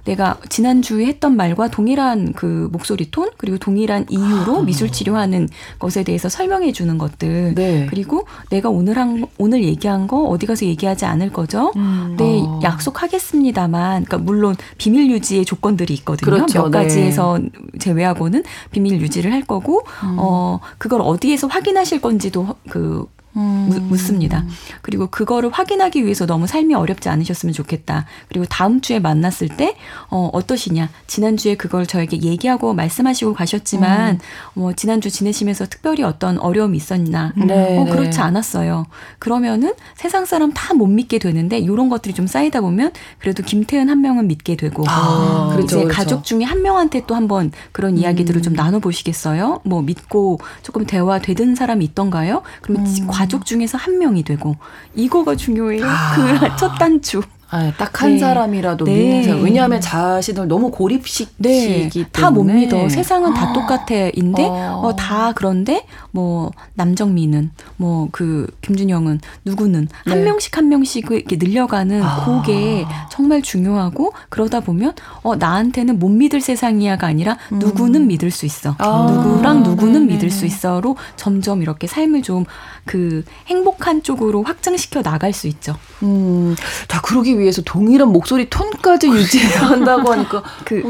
내가 지난주에 했던 말과 동일한 그 목소리 톤, 그리고 동일한 이유로 미술 치료하는 것에 대해서 설명해 주는 것들, 네. 그리고 내가 오늘 얘기한 거 어디 가서 얘기하지 않을 거죠? 네, 약속하겠습니다만, 그러니까 물론 비밀 유지의 조건들이 있거든요. 그렇죠. 몇 가지에서 제외하고는 비밀 유지를 할 거고, 그걸 어디에서 확인하실 건지도 묻습니다. 그리고 그거를 확인하기 위해서 너무 삶이 어렵지 않으셨으면 좋겠다. 그리고 다음 주에 만났을 때 어떠시냐. 지난주에 그걸 저에게 얘기하고 말씀하시고 가셨지만 뭐 지난주 지내시면서 특별히 어떤 어려움이 있었나. 네, 그렇지 않았어요. 그러면은 세상 사람 다 못 믿게 되는데 이런 것들이 좀 쌓이다 보면 그래도 김태은 한 명은 믿게 되고 그렇죠, 이제 그렇죠. 가족 중에 한 명한테 또 한번 그런 이야기들을 좀 나눠보시겠어요? 뭐 믿고 조금 대화되던 사람이 있던가요? 그러면 가족 중에서 한 명이 되고, 이거가 중요해요. 그 첫 단추. 딱 한 사람이라도 믿는 사람. 왜냐하면 자신을 너무 고립시키기 때문에. 다 못 믿어. 세상은 다 똑같아인데 다 그런데 뭐 남정미는 뭐 그 김준영은 누구는 한 명씩 한 명씩 이렇게 늘려가는 그게 정말 중요하고, 그러다 보면 나한테는 못 믿을 세상이야가 아니라 누구는 믿을 수 있어. 누구랑 누구는 믿을 수 있어로 점점 이렇게 삶을 좀 그 행복한 쪽으로 확장시켜 나갈 수 있죠. 자 그러기 위해서 동일한 목소리 톤까지 유지해야 한다고 하니까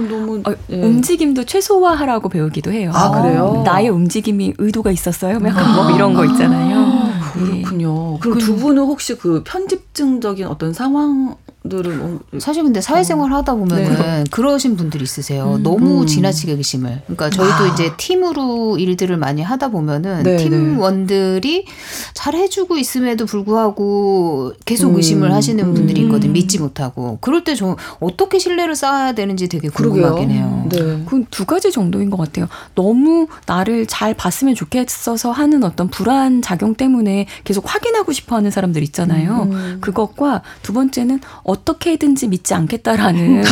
너무 움직임도 최소화하라고 배우기도 해요. 그래요? 나의 움직임이 의도가 있었어요? 약간 뭐 이런 거 있잖아요. 그렇군요. 그럼 두 분은 혹시 그 편집증적인 어떤 상황들을 사실 근데 사회생활 하다 보면은 그러신 분들이 있으세요. 너무 지나치게 의심을. 그러니까 저희도 이제 팀으로 일들을 많이 하다 보면은 팀원들이 잘해주고 있음에도 불구하고 계속 의심을 하시는 분들이 있거든. 믿지 못하고. 그럴 때 저 어떻게 신뢰를 쌓아야 되는지 되게 궁금하긴 해요. 네. 그건 두 가지 정도인 것 같아요. 너무 나를 잘 봤으면 좋겠어서 하는 어떤 불안 작용 때문에 계속 확인하고 싶어하는 사람들 있잖아요. 그것과 두 번째는 어떻게든지 믿지 않겠다라는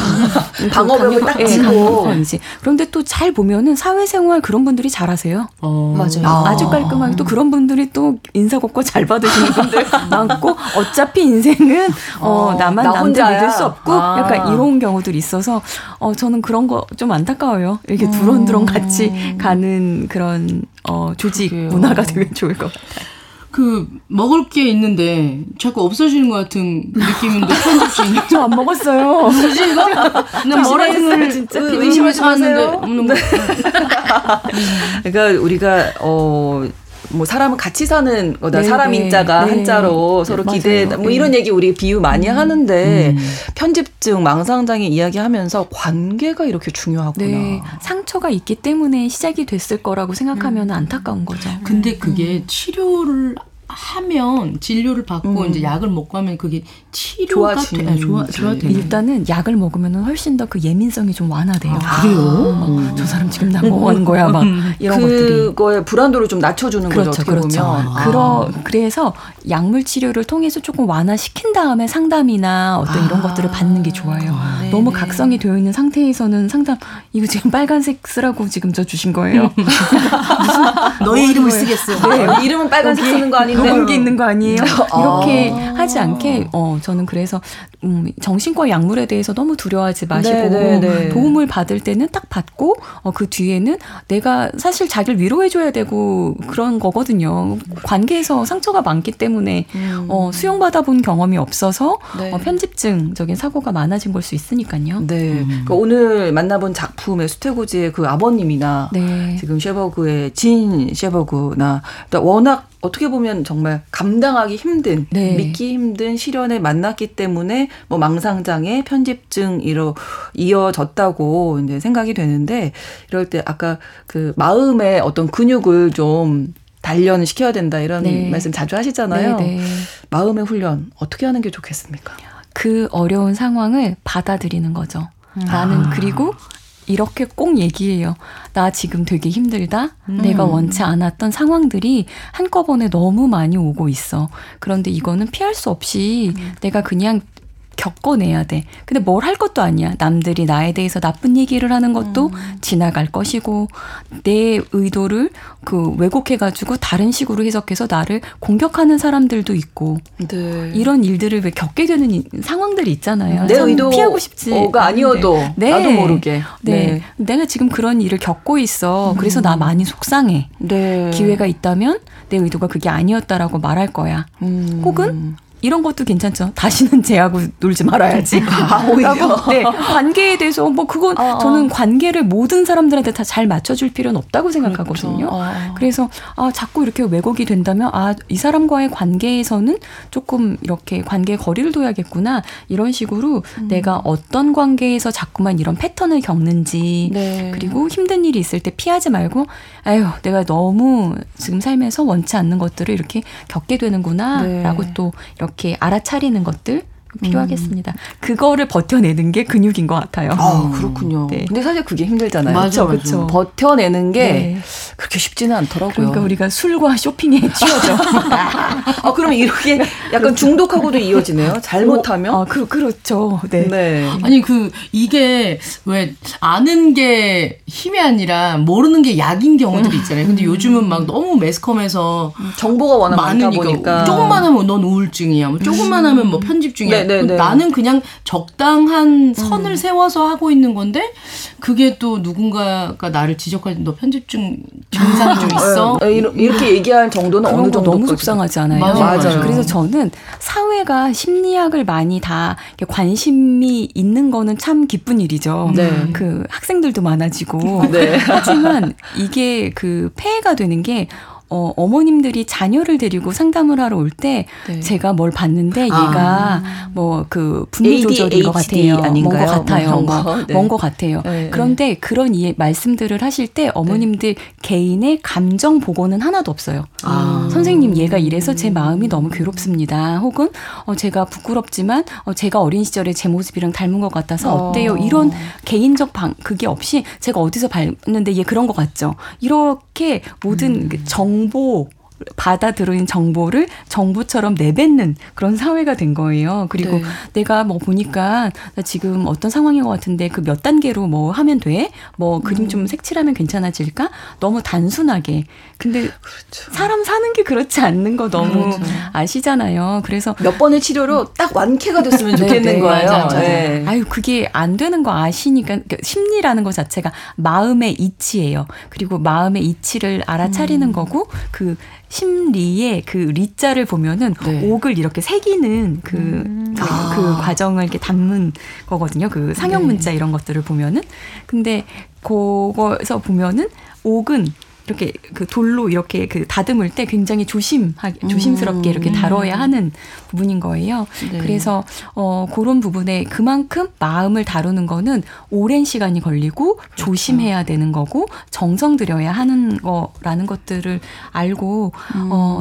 방어벽을 딱 치고. 그런데 또 잘 보면은 사회생활 그런 분들이 잘하세요. 맞아요. 아주 깔끔하게 또 그런 분들이 또 인사고과 잘 받으시는 분들 많고 어차피 인생은 나만 남들 혼자야. 믿을 수 없고 약간 이런 경우들이 있어서 저는 그런 거 좀 안타까워요. 이렇게 두런두런 같이 가는 그런 조직 문화가 되면 좋을 것 같아요. 그 먹을 게 있는데 자꾸 없어지는 것 같은 느낌인데 편집이 저 안 먹었어요. 뭐지 이거? 난 뭐라 했어요 진짜. 의심하지 마세요. 없는 그러니까 우리가 뭐 사람은 같이 사는 거다. 사람 인자가 한자로 서로 기대 뭐 이런 얘기 우리 비유 많이 하는데 편집증, 망상장애 이야기하면서 관계가 이렇게 중요하구나. 네. 상처가 있기 때문에 시작이 됐을 거라고 생각하면 안타까운 거죠. 근데 그게 치료를 하면 진료를 받고 이제 약을 먹고 하면 그게 치료가 좋아지는. 일단은 약을 먹으면은 훨씬 더 그 예민성이 좀 완화돼요. 아, 그래요? 저 사람 지금 나 뭐 하는 거야 막 이런 것들이 그거의 불안도를 좀 낮춰주는 거죠. 그렇죠. 아. 그래서 약물 치료를 통해서 조금 완화시킨 다음에 상담이나 어떤 이런 것들을 받는 게 좋아요. 아, 너무 각성이 되어 있는 상태에서는 상담 이거 지금 빨간색 쓰라고 지금 저 주신 거예요. 너의 이름을 쓰겠어. 네, 이름은 빨간색 쓰는 거 아닌데. 그런 게 있는 거 아니에요? 이렇게 하지 않게 저는 그래서 정신과 약물에 대해서 너무 두려워하지 마시고 도움을 받을 때는 딱 받고 그 뒤에는 내가 사실 자기를 위로해줘야 되고 그런 거거든요. 관계에서 상처가 많기 때문에 수용받아본 경험이 없어서 편집증적인 사고가 많아진 걸 수 있으니까요. 네. 그러니까 오늘 만나본 작품의 수태고지의 그 아버님이나 지금 세버그의 진 세버그나 워낙 어떻게 보면 정말 감당하기 힘든, 믿기 힘든 시련을 만났기 때문에 뭐 망상장애, 편집증으로 이어졌다고 이제 생각이 되는데 이럴 때 아까 그 마음의 어떤 근육을 좀 단련시켜야 된다 이런 말씀 자주 하시잖아요. 마음의 훈련 어떻게 하는 게 좋겠습니까? 그 어려운 상황을 받아들이는 거죠. 나는 그리고 이렇게 꼭 얘기해요. 나 지금 되게 힘들다. 내가 원치 않았던 상황들이 한꺼번에 너무 많이 오고 있어. 그런데 이거는 피할 수 없이 내가 그냥 겪어내야 돼. 근데 뭘 할 것도 아니야. 남들이 나에 대해서 나쁜 얘기를 하는 것도 지나갈 것이고 내 의도를 그 왜곡해가지고 다른 식으로 해석해서 나를 공격하는 사람들도 있고 이런 일들을 왜 겪게 되는 상황들이 있잖아요. 내 의도가 피하고 싶지. 아니어도 나도 모르게. 내가 지금 그런 일을 겪고 있어. 그래서 나 많이 속상해. 기회가 있다면 내 의도가 그게 아니었다라고 말할 거야. 혹은 이런 것도 괜찮죠. 다시는 쟤하고 놀지 말아야지. 오히려. 관계에 대해서 뭐 그건 저는 관계를 모든 사람들한테 다 잘 맞춰줄 필요는 없다고 생각하거든요. 그렇죠. 그래서 자꾸 이렇게 왜곡이 된다면 이 사람과의 관계에서는 조금 이렇게 관계에 거리를 둬야겠구나. 이런 식으로 내가 어떤 관계에서 자꾸만 이런 패턴을 겪는지 그리고 힘든 일이 있을 때 피하지 말고 내가 너무 지금 삶에서 원치 않는 것들을 이렇게 겪게 되는구나 라고 또 이렇게 알아차리는 것들 필요하겠습니다. 그거를 버텨내는 게 근육인 것 같아요. 그렇군요. 근데 사실 그게 힘들잖아요. 맞아. 버텨내는 게 그렇게 쉽지는 않더라고요. 그러니까 우리가 술과 쇼핑에 취하죠. 그러면 이렇게 약간 중독하고도 이어지네요. 잘못하면. 그렇죠. 네. 아니 이게 왜 아는 게 힘이 아니라 모르는 게 약인 경우들이 있잖아요. 근데 요즘은 막 너무 매스컴에서 정보가 워낙 많다 보니까 조금만 하면 넌 우울증이야. 뭐 조금만 하면 뭐 편집증이야. 나는 그냥 적당한 선을 세워서 하고 있는 건데 그게 또 누군가가 나를 지적할 때 너 편집증 증상이 좀 있어? 이렇게 얘기할 정도는 어느 정도 너무 속상하지 않아요? 맞아요. 그래서 저는 사회가 심리학을 많이 다 관심이 있는 거는 참 기쁜 일이죠. 그 학생들도 많아지고 하지만 이게 그 폐해가 되는 게 어머님들이 자녀를 데리고 상담을 하러 올 때 제가 뭘 봤는데 얘가 뭐 그 분노 조절인 것 같아요. 뭔 것 같아요. 뭔 것 같아요. 그런데 그런 말씀들을 하실 때 어머님들 개인의 감정 보고는 하나도 없어요. 선생님 얘가 이래서 제 마음이 너무 괴롭습니다. 혹은 제가 부끄럽지만 제가 어린 시절에 제 모습이랑 닮은 것 같아서 어때요? 이런 개인적 그게 없이 제가 어디서 봤는데 얘 그런 것 같죠? 이렇게 모든 정보 받아들인 정보를 정보처럼 내뱉는 그런 사회가 된 거예요. 그리고 내가 뭐 보니까 나 지금 어떤 상황인 것 같은데 그 몇 단계로 뭐 하면 돼? 뭐 그림 좀 색칠하면 괜찮아질까? 너무 단순하게. 근데 사람 사는 게 그렇지 않는 거 너무 아시잖아요. 그래서 몇 번의 치료로 딱 완쾌가 됐으면 좋겠는 거예요. 맞아요. 아유 그게 안 되는 거 아시니까 그러니까 심리라는 거 자체가 마음의 이치예요. 그리고 마음의 이치를 알아차리는 거고 그 심리의 그 리자를 보면은 네. 옥을 이렇게 새기는 그 과정을 이렇게 담은 거거든요. 그 상형 문자 네. 이런 것들을 보면은. 근데 그거에서 보면은 옥은 이렇게 그 돌로 이렇게 그 다듬을 때 굉장히 조심스럽게 이렇게 다뤄야 하는 부분인 거예요. 네. 그래서 그런 부분에 그만큼 마음을 다루는 거는 오랜 시간이 걸리고 그렇죠. 조심해야 되는 거고 정성 들여야 하는 거라는 것들을 알고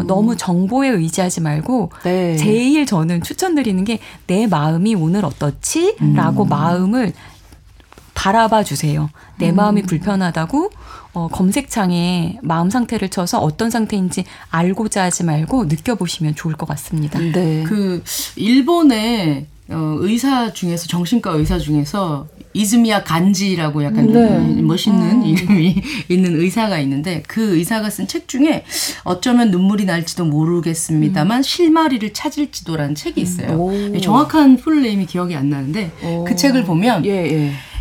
너무 정보에 의지하지 말고 네. 제일 저는 추천드리는 게 내 마음이 오늘 어떻지? 라고 마음을 바라봐 주세요. 내 마음이 불편하다고 검색창에 마음 상태를 쳐서 어떤 상태인지 알고자 하지 말고 느껴보시면 좋을 것 같습니다. 네. 그 일본의 의사 중에서 정신과 의사 중에서 이즈미야 간지라고 약간 네. 멋있는 이름이 있는 의사가 있는데 그 의사가 쓴 책 중에 어쩌면 눈물이 날지도 모르겠습니다만 실마리를 찾을지도라는 책이 있어요. 정확한 풀네임이 기억이 안 나는데 그 책을 보면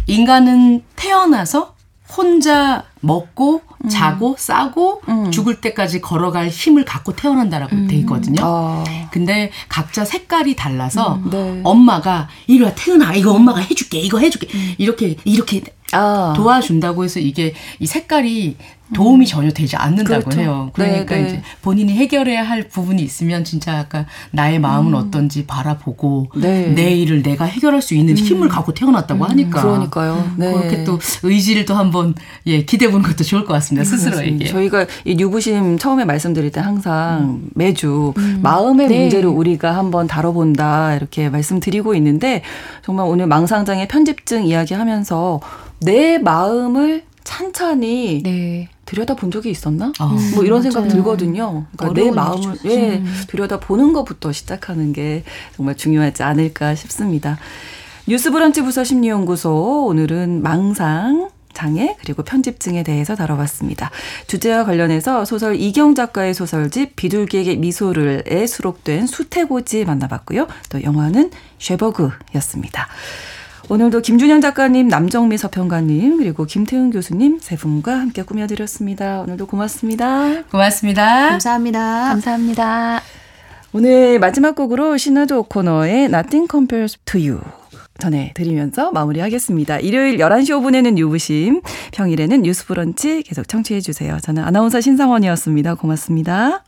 인간은 태어나서 혼자 먹고 자고 싸고 죽을 때까지 걸어갈 힘을 갖고 태어난다라고 돼 있거든요. 근데 각자 색깔이 달라서 네. 엄마가 이리 와 태은아 이거 엄마가 해줄게 이거 해줄게 이렇게 도와준다고 해서 이게 이 색깔이 도움이 전혀 되지 않는다고 그렇죠. 해요. 그러니까 네, 네. 이제 본인이 해결해야 할 부분이 있으면 진짜 약간 나의 마음은 어떤지 바라보고 네. 내 일을 내가 해결할 수 있는 힘을 갖고 태어났다고 하니까 그러니까요. 네. 그렇게 또 의지를 또 한번 기대해보는 것도 좋을 것 같습니다. 스스로에게. 저희가 이 유부심 처음에 말씀드릴 때 항상 매주 마음의 네. 문제를 우리가 한번 다뤄본다 이렇게 말씀드리고 있는데 정말 오늘 망상장애 편집증 이야기하면서 내 마음을 찬찬히 네. 들여다본 적이 있었나? 뭐 이런 맞아요. 생각 들거든요. 그러니까 내 마음을 예, 들여다보는 것부터 시작하는 게 정말 중요하지 않을까 싶습니다. 뉴스브런치 부서 심리연구소 오늘은 망상, 장애 그리고 편집증에 대해서 다뤄봤습니다. 주제와 관련해서 소설 이경 작가의 소설집 비둘기에게 미소를에 수록된 수태고지 만나봤고요. 또 영화는 쉐버그였습니다. 오늘도 김준현 작가님, 남정미 서평가님, 그리고 김태은 교수님 세 분과 함께 꾸며드렸습니다. 오늘도 고맙습니다. 고맙습니다. 감사합니다. 감사합니다. 오늘 마지막 곡으로 시나조 오코너의 Nothing Compares to You 전해드리면서 마무리하겠습니다. 일요일 11시 5분에는 유부심, 평일에는 뉴스 브런치 계속 청취해주세요. 저는 아나운서 신상원이었습니다. 고맙습니다.